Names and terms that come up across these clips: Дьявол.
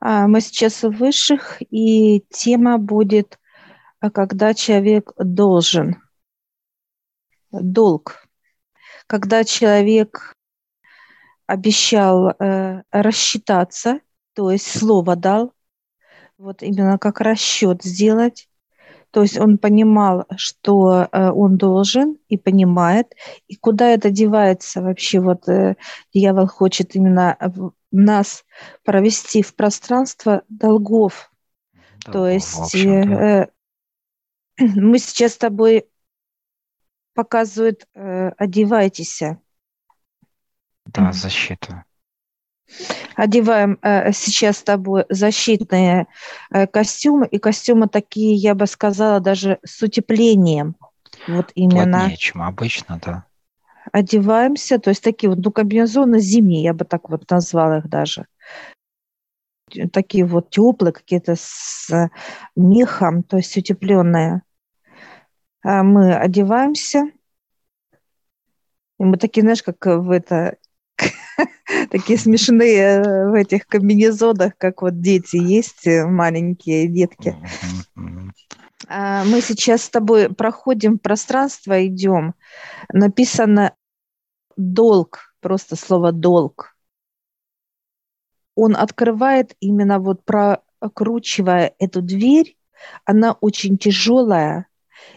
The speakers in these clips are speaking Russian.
Мы сейчас в высших, и тема будет, когда человек должен. Долг. Когда человек обещал рассчитаться, то есть слово дал, вот именно как расчет сделать. То есть он понимал, что он должен, и понимает. И куда это девается вообще? Вот дьявол хочет именно нас провести в пространство долгов. Да, то есть мы сейчас с тобой показывают «одевайтесь». Да, защита. Одеваем сейчас с тобой защитные костюмы, и костюмы такие, я бы сказала, даже с утеплением. Вот именно. Плотнее, чем обычно, да. Одеваемся, то есть такие вот, ну, комбинезоны зимние, я бы так вот назвала их даже. Такие вот теплые, какие-то с мехом, то есть утепленные. Мы одеваемся, и мы такие, знаешь, как в это... Такие смешные в этих комбинезонах, как вот дети есть, маленькие детки. Мы сейчас с тобой проходим пространство, идем. Написано «долг», просто слово «долг». Он открывает, именно вот прокручивая эту дверь, она очень тяжелая,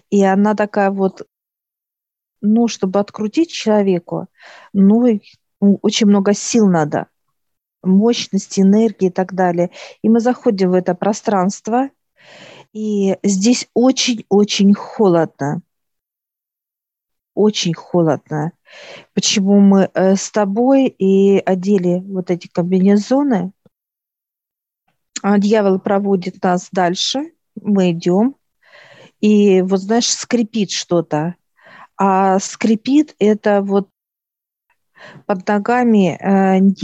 и она такая вот, ну, чтобы открутить человеку, ну, очень много сил надо, мощности, энергии и так далее. И мы заходим в это пространство, и здесь очень-очень холодно. Очень холодно. Почему мы с тобой и одели вот эти комбинезоны? Дьявол проводит нас дальше, мы идем, и вот, знаешь, скрипит что-то. А скрипит – это вот под ногами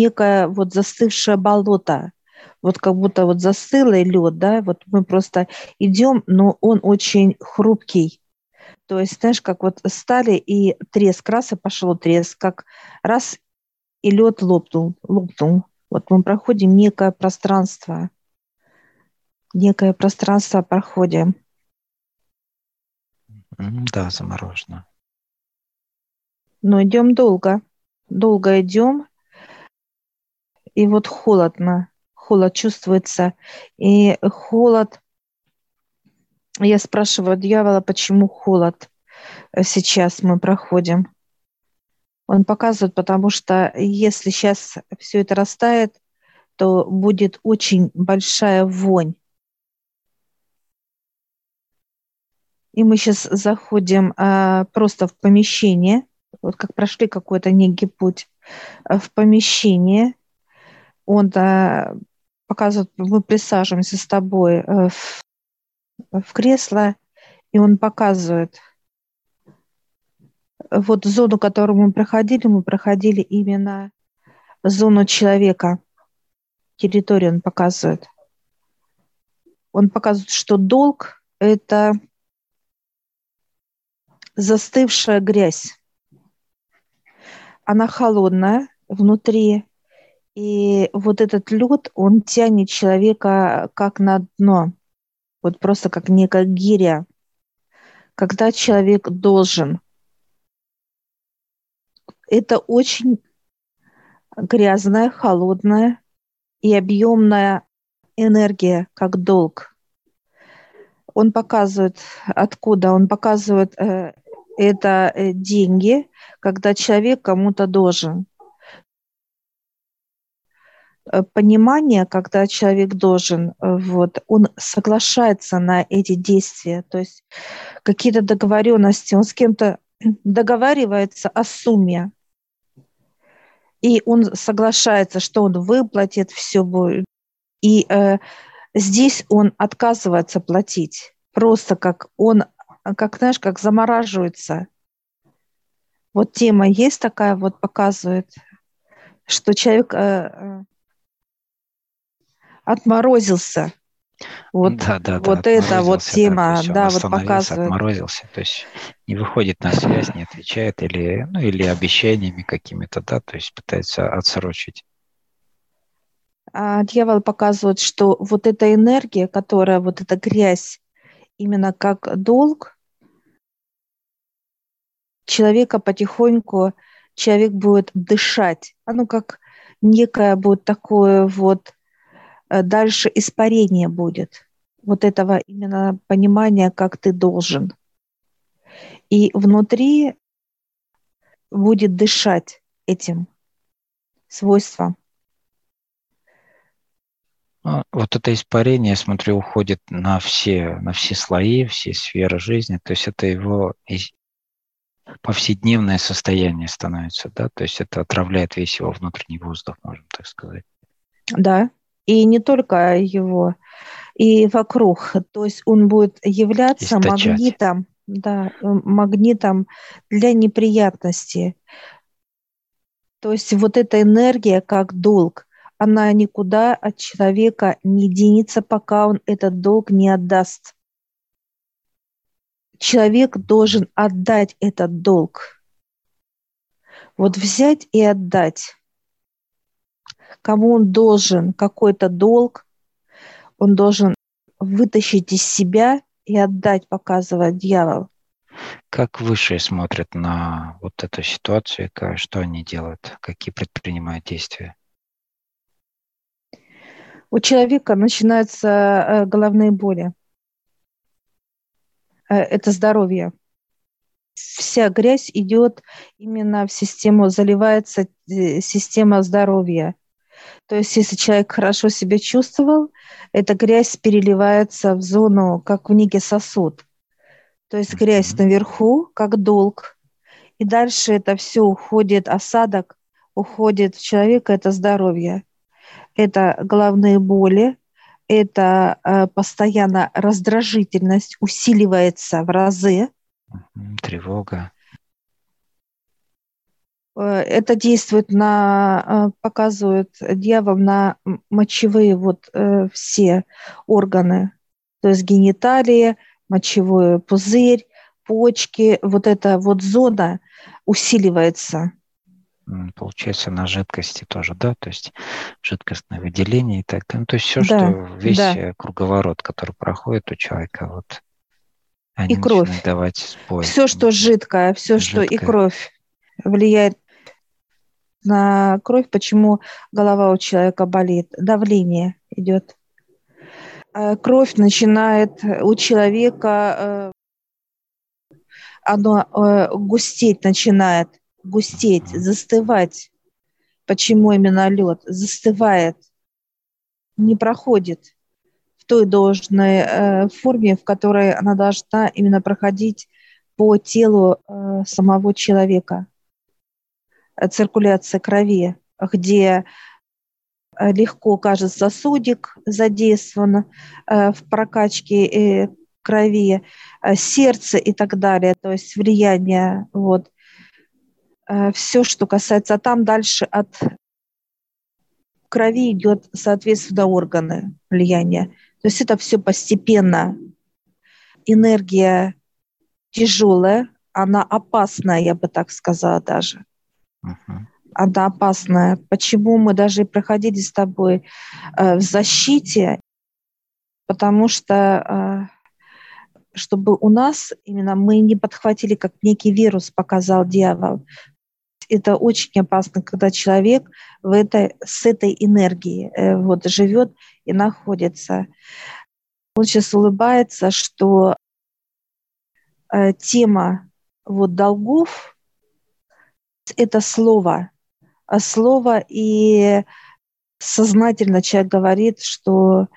некое вот застывшее болото, вот как будто вот застылый лед, да, вот мы просто идем, но он очень хрупкий, то есть, знаешь, как вот стали и треск, раз и пошел треск, как раз и лед лопнул, вот мы проходим некое пространство проходим. Да, заморожено. Но идем долго. Долго идем, и вот холодно, холод чувствуется. И холод, я спрашиваю дьявола, почему холод сейчас мы проходим. Он показывает, потому что если сейчас все это растает, то будет очень большая вонь. И мы сейчас заходим просто в помещение. Вот как прошли какой-то некий путь в помещение, он показывает, мы присаживаемся с тобой в кресло, и он показывает вот зону, которую мы проходили именно зону человека, территорию он показывает. Он показывает, что долг – это застывшая грязь. Она холодная внутри, и вот этот лед, он тянет человека как на дно, вот просто как некая гиря, когда человек должен. Это очень грязная, холодная и объемная энергия, как долг. Он показывает, откуда, он показывает... Это деньги, когда человек кому-то должен. Понимание, когда человек должен, вот, он соглашается на эти действия. То есть какие-то договоренности, он с кем-то договаривается о сумме. И он соглашается, что он выплатит, все будет. И здесь он отказывается платить. Просто как он... Как, знаешь, как замораживается. Вот тема есть такая, вот показывает, что человек отморозился. Вот, да, вот да, эта вот тема, да, вот показывает. Отморозился, то есть не выходит на связь, не отвечает или, ну, или обещаниями какими-то, да, то есть пытается отсрочить. дьявол показывает, что вот эта энергия, которая, вот эта грязь, именно как долг, человека потихоньку, человек будет дышать. Оно как некое будет такое вот, дальше испарение будет. Вот этого именно понимания, как ты должен. И внутри будет дышать этим свойством. Вот это испарение, я смотрю, уходит на все слои, все сферы жизни. То есть это его повседневное состояние становится, да? То есть это отравляет весь его внутренний воздух, можно так сказать. Да, и не только его, и вокруг. То есть он будет являться магнитом, да, магнитом для неприятности. То есть вот эта энергия как долг, она никуда от человека не денется, пока он этот долг не отдаст. Человек должен отдать этот долг. Вот взять и отдать. Кому он должен какой-то долг, он должен вытащить из себя и отдать, показывает дьявол. Как высшие смотрят на вот эту ситуацию, что они делают, какие предпринимают действия? У человека начинаются головные боли. Это здоровье. Вся грязь идет именно в систему, заливается система здоровья. То есть если человек хорошо себя чувствовал, эта грязь переливается в зону, как в некий сосуд. То есть грязь наверху, как долг. И дальше это все уходит, осадок уходит в человека, это здоровье. Это головные боли. Это постоянно раздражительность усиливается в разы. Тревога. Это действует показывает дьявол на мочевые все органы, то есть гениталии, мочевой пузырь, почки. Вот эта зона усиливается. Получается, на жидкости тоже, да, то есть жидкостное выделение и так далее. То есть все, да, что весь круговорот, который проходит у человека, они и кровь. Начинают давать сбой. Все, что жидкое, все, жидкое. Что и кровь влияет на кровь, почему голова у человека болит, давление идет. Кровь начинает у человека, оно густеть начинает. Густеть, застывать. Почему именно лед? Застывает, не проходит в той должной форме, в которой она должна именно проходить по телу самого человека. Циркуляция крови, где легко, кажется, сосудик задействован в прокачке крови, сердце и так далее. То есть влияние все, что касается, а там дальше от крови идет, соответственно, органы влияния. То есть это все постепенно. Энергия тяжелая, она опасная, я бы так сказала даже. Она опасная. Почему мы даже проходили с тобой в защите? Потому что... чтобы у нас именно мы не подхватили, как некий вирус, показал дьявол. Это очень опасно, когда человек с этой энергией живет и находится. Он сейчас улыбается, что тема долгов — это слово. А слово и сознательно человек говорит, что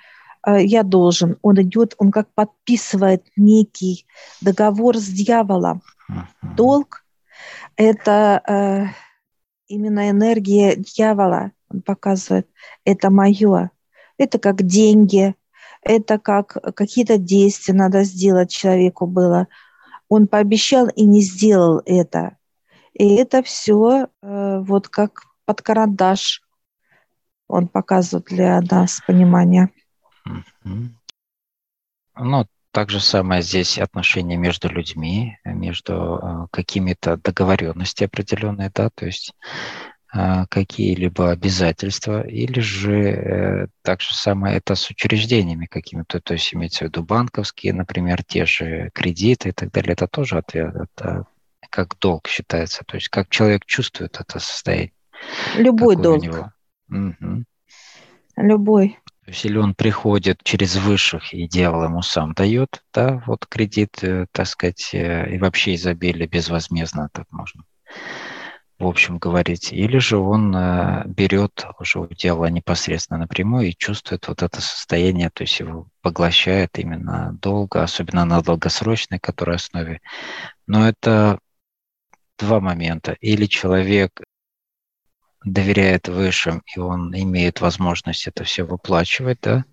я должен. Он идет, он как подписывает некий договор с дьяволом. Долг — это именно энергия дьявола. Он показывает, это мое. Это как деньги, это как какие-то действия надо сделать человеку было. Он пообещал и не сделал это. И это все как под карандаш. Он показывает для нас понимание. Так же самое здесь отношения между людьми, между какими-то договоренностями определенные, да, то есть какие-либо обязательства, или же так же самое это с учреждениями какими-то, то есть имеется в виду банковские, например, те же кредиты и так далее, это тоже ответ, это как долг считается, то есть как человек чувствует это состояние. Любой долг. Угу. Любой. То есть или он приходит через высших, и дьявол ему сам дает, да, вот кредит, так сказать, и вообще изобилие безвозмездно, так можно в общем говорить, или же он берет уже у дьявола непосредственно напрямую и чувствует вот это состояние, то есть его поглощает именно долго, особенно на долгосрочной, которой основе. Но это два момента. Или человек доверяет высшим, и он имеет возможность это все выплачивать, да?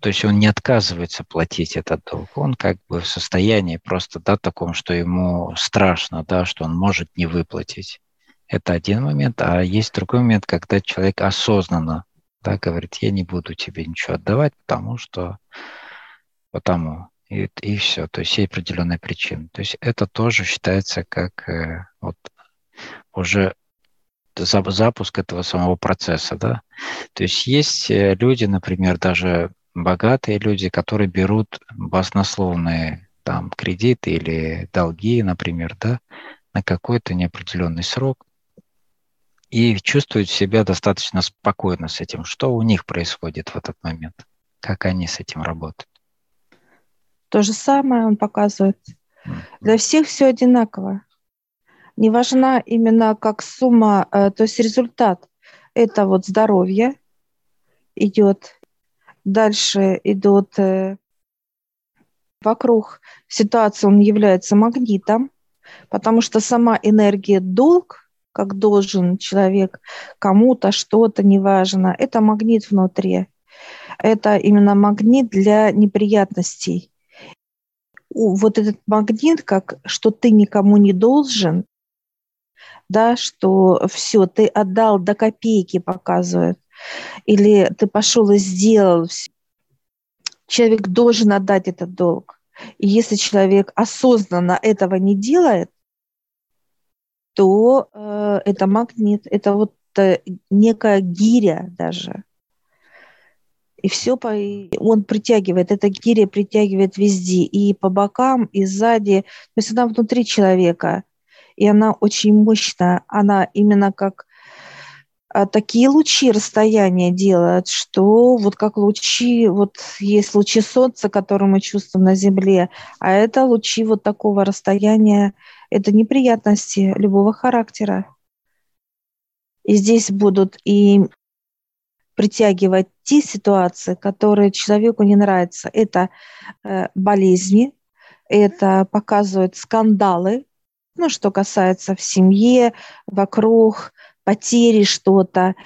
То есть он не отказывается платить этот долг, он как бы в состоянии просто, да, таком, что ему страшно, да, что он может не выплатить. Это один момент, а есть другой момент, когда человек осознанно, да, говорит, я не буду тебе ничего отдавать, потому что, и все, то есть есть определенные причины. То есть это тоже считается как вот уже запуск этого самого процесса, да. То есть есть люди, например, даже богатые люди, которые берут баснословные там кредиты или долги, например, да, на какой-то неопределенный срок и чувствуют себя достаточно спокойно с этим. Что у них происходит в этот момент? Как они с этим работают? То же самое он показывает. Для всех все одинаково. Не важна именно как сумма, то есть результат. Это вот здоровье идет. Дальше идут вокруг ситуации, он является магнитом, потому что сама энергия долг, как должен человек кому-то, что-то, неважно, это магнит внутри. Это именно магнит для неприятностей. Вот этот магнит, как что ты никому не должен, да, что все, ты отдал до копейки, показывает. Или ты пошел и сделал все. Человек должен отдать этот долг. И если человек осознанно этого не делает, то это магнит, это вот некая гиря даже. И все он притягивает, эта гиря притягивает везде, и по бокам, и сзади. То есть она внутри человека, и она очень мощная, она именно как такие лучи расстояния делают, что вот как лучи, вот есть лучи солнца, которые мы чувствуем на Земле, а это лучи вот такого расстояния, это неприятности любого характера. И здесь будут и притягивать те ситуации, которые человеку не нравятся. Это болезни, это показывают скандалы, ну, что касается в семье, вокруг, потери что-то.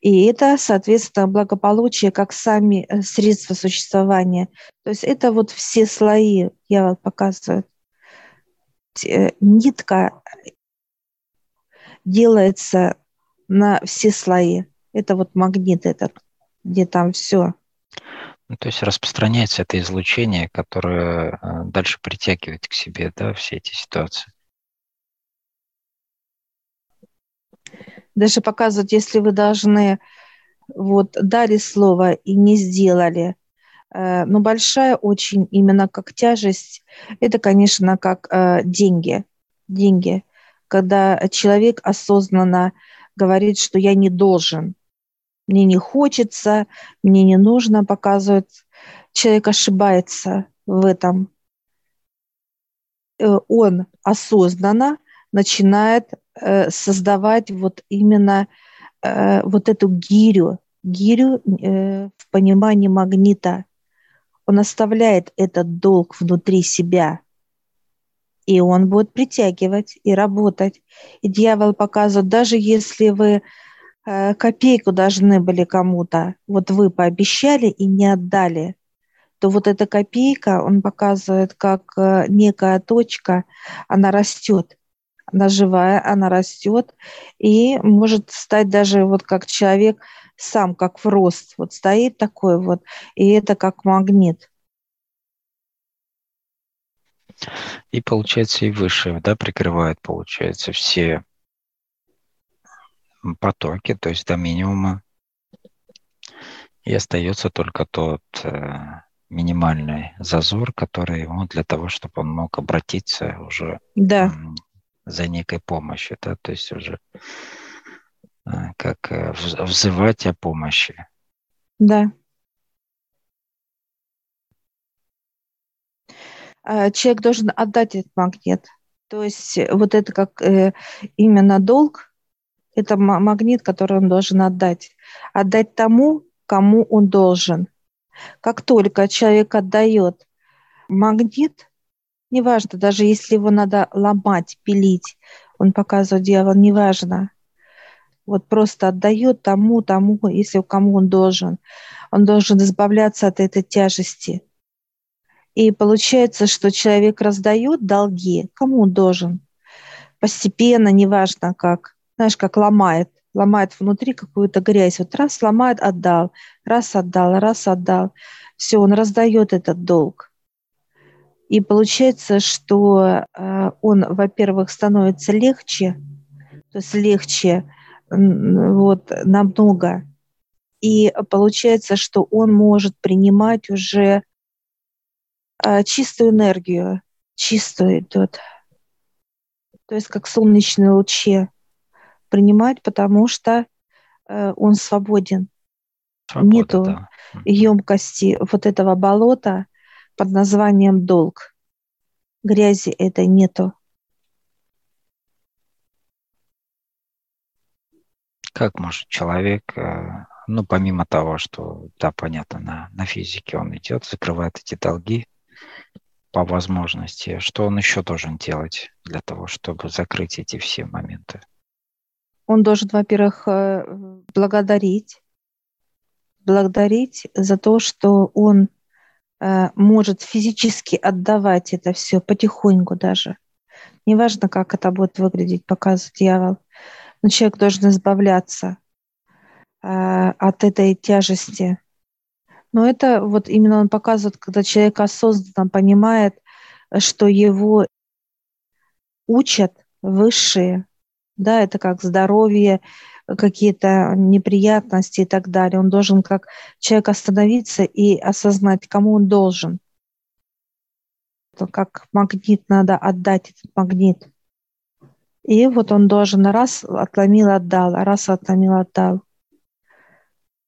И это, соответственно, благополучие, как сами средства существования. То есть это вот все слои, я вам показываю. Нитка делается на все слои. Это вот магнит этот, где там все. Ну, то есть распространяется это излучение, которое дальше притягивает к себе, да, все эти ситуации. Даже показывают, если вы должны, вот, дали слово и не сделали. Но большая очень именно как тяжесть, это, конечно, как деньги. Деньги, когда человек осознанно говорит, что я не должен, мне не хочется, мне не нужно, показывает. Человек ошибается в этом. Он осознанно начинает создавать вот именно вот эту гирю в понимании магнита. Он оставляет этот долг внутри себя, и он будет притягивать и работать. И дьявол показывает, даже если вы копейку должны были кому-то, вот вы пообещали и не отдали, то вот эта копейка, он показывает, как некая точка, она растет. Она живая, она растет и может стать даже вот как человек сам, как в рост, вот стоит такой вот, и это как магнит. И получается и выше, да, прикрывает, получается, все потоки, то есть до минимума, и остается только тот минимальный зазор, который ему для того, чтобы он мог обратиться уже за некой помощью, да, то есть уже как взывать о помощи. Да. Человек должен отдать этот магнит. То есть вот это как именно долг, это магнит, который он должен отдать. Отдать тому, кому он должен. Как только человек отдает магнит, неважно, даже если его надо ломать, пилить, он показывает дьявол, неважно. Вот просто отдает тому, если кому он должен. Он должен избавляться от этой тяжести. И получается, что человек раздает долги, кому он должен. Постепенно, неважно как. Знаешь, как ломает. Ломает внутри какую-то грязь. Вот раз ломает, отдал. Раз отдал, раз отдал. Все, он раздает этот долг. И получается, что он, во-первых, становится легче. То есть легче вот, намного. И получается, что он может принимать уже чистую энергию, чистую идет. То есть как солнечные лучи принимать, потому что он свободен. Свобода, нету емкости вот этого болота под названием долг. Грязи этой нету. Как может человек... помимо того, что, да, понятно, на физике он идет, закрывает эти долги по возможности. Что он еще должен делать для того, чтобы закрыть эти все моменты? Он должен, во-первых, благодарить за то, что он может физически отдавать это все потихоньку даже. Неважно, как это будет выглядеть, показывает дьявол. Но человек должен избавляться от этой тяжести. Но это вот именно он показывает, когда человек осознанно понимает, что его учат высшие, да, это как здоровье, какие-то неприятности и так далее. Он должен как человек остановиться и осознать, кому он должен. Как магнит надо отдать этот магнит. И вот он должен раз отломил, отдал, раз отломил, отдал.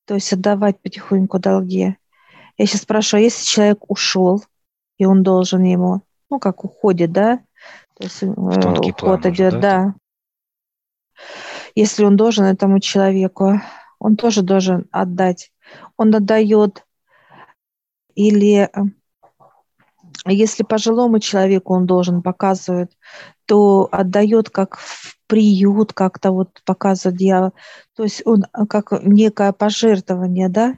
То есть отдавать потихоньку долги. Я сейчас спрашиваю, если человек ушел, и он должен ему, как уходит, да? То есть уход план, идет, может, да? Если он должен этому человеку, он тоже должен отдать. Он отдает. Или если пожилому человеку он должен показывать, то отдает как в приют, как-то вот показывает дьявол. То есть он как некое пожертвование, да?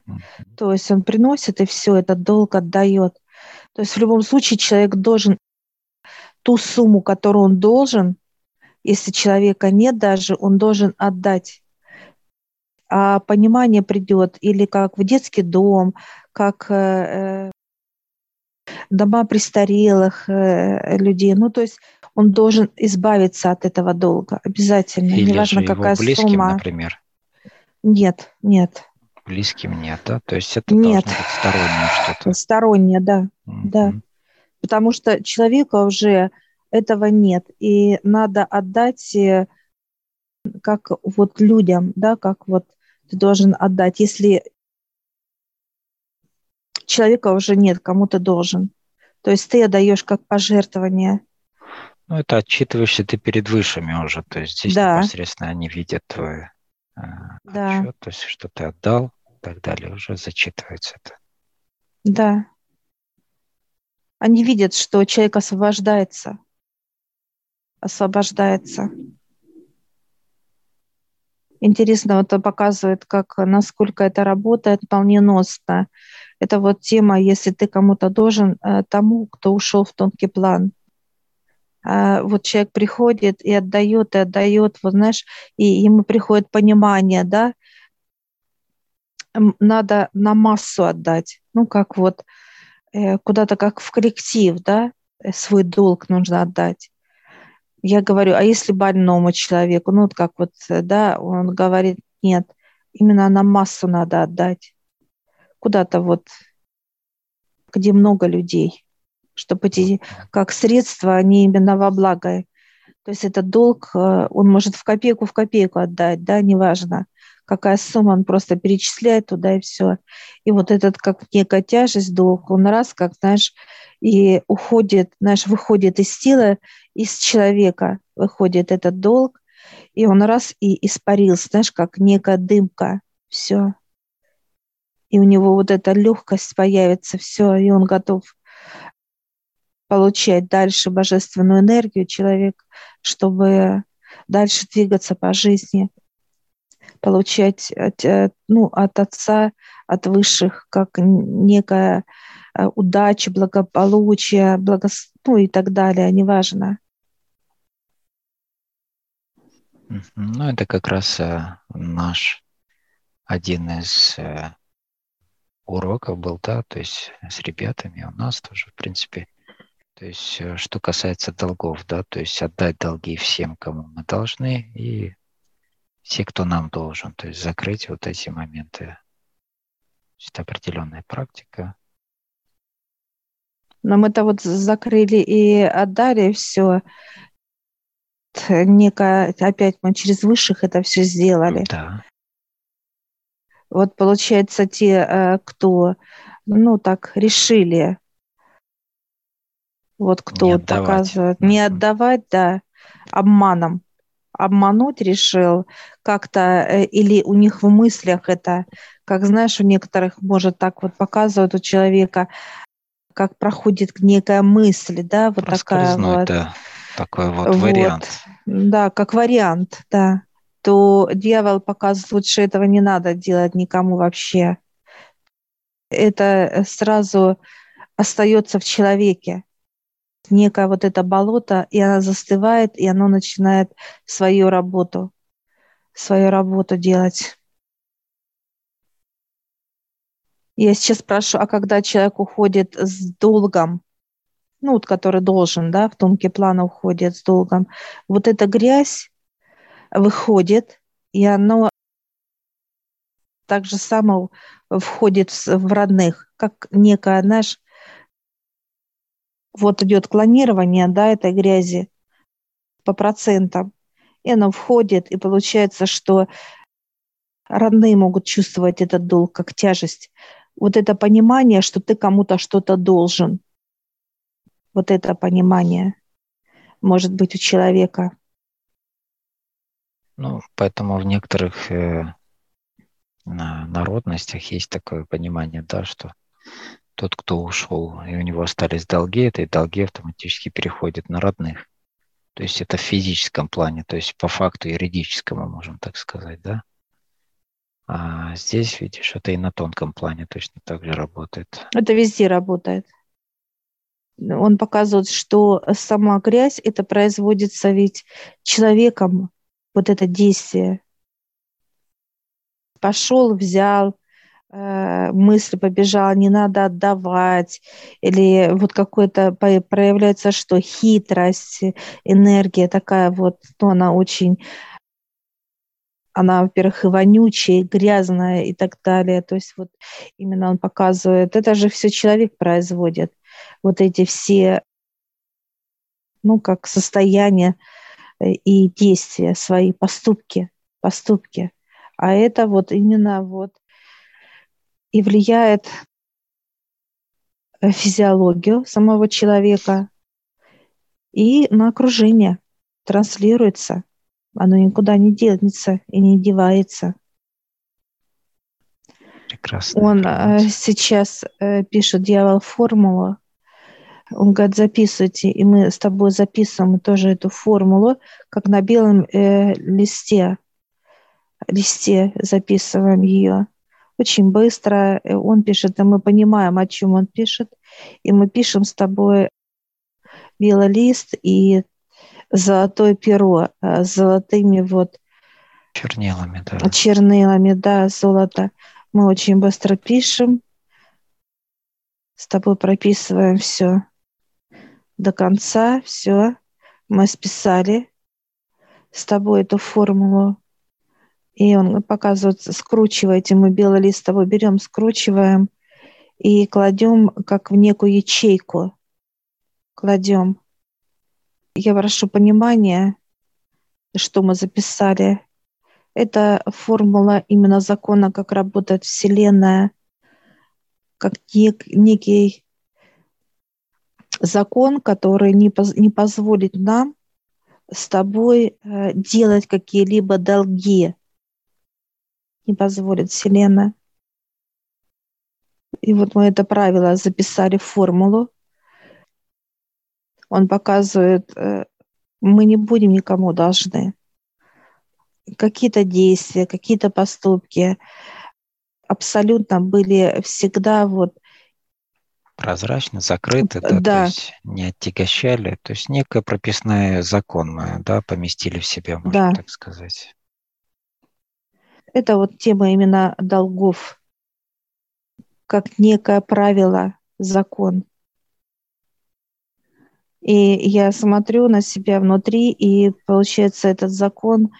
То есть он приносит и все, этот долг отдает. То есть в любом случае человек должен ту сумму, которую он должен, если человека нет даже, он должен отдать. А понимание придет или как в детский дом, как дома престарелых людей. То есть он должен избавиться от этого долга обязательно. Или неважно, какая близким, сумма. Например. Нет. Близким нет, да? То есть это должно быть стороннее что-то. Стороннее, да. Да. Потому что человека уже этого нет. И надо отдать как вот людям, да, как вот ты должен отдать. Если человека уже нет, кому ты должен. То есть ты отдаешь как пожертвование. Это отчитываешься ты перед высшими уже. То есть здесь непосредственно они видят твой отчет, то есть что ты отдал и так далее. Уже зачитывается это. Да. Они видят, что человек освобождается. Интересно, это показывает, как, насколько это работает молниеносно. Это вот тема, если ты кому-то должен, тому, кто ушел в тонкий план. Вот человек приходит и отдает, вот знаешь, и ему приходит понимание, да, надо на массу отдать, как вот куда-то как в коллектив, да, свой долг нужно отдать. Я говорю, а если больному человеку? Ну, вот как вот, да, он говорит, нет, именно на массу надо отдать. Куда-то вот, где много людей, чтобы эти, как средства, они именно во благо. То есть этот долг, он может в копейку отдать, да, неважно, какая сумма, он просто перечисляет туда и все. И вот этот, как некая тяжесть, долг, он раз, как, знаешь, и уходит, знаешь, выходит из тела, из человека выходит этот долг, и он раз и испарился, знаешь, как некая дымка, все. И у него вот эта легкость появится, все, и он готов получать дальше божественную энергию человек, чтобы дальше двигаться по жизни, получать от Отца, от Высших, как некая удача, благополучие, и так далее, неважно. Ну, это как раз наш один из уроков был, да, то есть с ребятами у нас тоже, в принципе. То есть, что касается долгов, да, то есть отдать долги всем, кому мы должны, и все, кто нам должен, то есть закрыть вот эти моменты. Это определенная практика. Но мы-то вот закрыли и отдали все. Некое, опять мы через высших это все сделали. Да. Вот получается, те, кто, так решили, вот кто доказывает, не отдавать, да, обманом. Обмануть решил как-то, или у них в мыслях это, как знаешь, у некоторых, может, так вот показывают у человека, как проходит некая мысль, да, вот такая вот. Да, такой вот вариант. Да, как вариант, да. То дьявол показывает, лучше этого не надо делать никому вообще. Это сразу остается в человеке. Некое вот это болото, и оно застывает, и оно начинает свою работу делать. Я сейчас спрашиваю, а когда человек уходит с долгом, который должен, да, в тонкий план уходит с долгом, вот эта грязь выходит, и оно так же само входит в родных, как некая наша. Вот идет клонирование, да, этой грязи по процентам. И оно входит, и получается, что родные могут чувствовать этот долг как тяжесть. Вот это понимание, что ты кому-то что-то должен. Вот это понимание может быть у человека. Поэтому в некоторых народностях есть такое понимание, да, что тот, кто ушел, и у него остались долги, эти долги автоматически переходят на родных. То есть это в физическом плане, то есть по факту юридическому, можем так сказать, да. А здесь, видишь, это и на тонком плане точно так же работает. Это везде работает. Он показывает, что сама грязь, это производится ведь человеком, вот это действие. Пошел, взял, мысль побежала, не надо отдавать, или вот какое-то проявляется, что хитрость, энергия такая вот, она, во-первых, и вонючая, и грязная, и так далее. То есть вот именно он показывает, это же все человек производит, вот эти все, как состояния и действия, свои поступки. А это вот именно вот и влияет на физиологию самого человека и на окружение. Транслируется. Оно никуда не денется и не девается. Прекрасно. Он сейчас пишет, дьявол, формулу. Он говорит, записывайте. И мы с тобой записываем тоже эту формулу, как на белом листе. Листе записываем ее. Очень быстро он пишет, и мы понимаем, о чем он пишет. И мы пишем с тобой белый лист и золотое перо с золотыми чернилами, да. Чернилами, да, золото. Мы очень быстро пишем, с тобой прописываем все до конца, все. мы списали с тобой эту формулу. И он показывает, скручиваете, мы белый лист с тобой берем, скручиваем и кладем как в некую ячейку. Кладем. Я прошу понимания, что мы записали. Это формула именно закона, как работает Вселенная, как некий закон, который не позволит нам с тобой делать какие-либо долги. Не позволит Вселенная. И вот мы это правило записали в формулу. Он показывает, мы не будем никому должны. Какие-то действия, какие-то поступки абсолютно были всегда вот... Прозрачно, закрыты, да, да. То есть не отягощали. То есть некая прописная законная, да, поместили в себя, можно да. так сказать. Это вот тема именно долгов, как некое правило, закон. И я смотрю на себя внутри, и получается этот закон,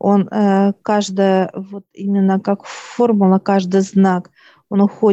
он каждая, вот именно как формула, каждый знак, он уходит.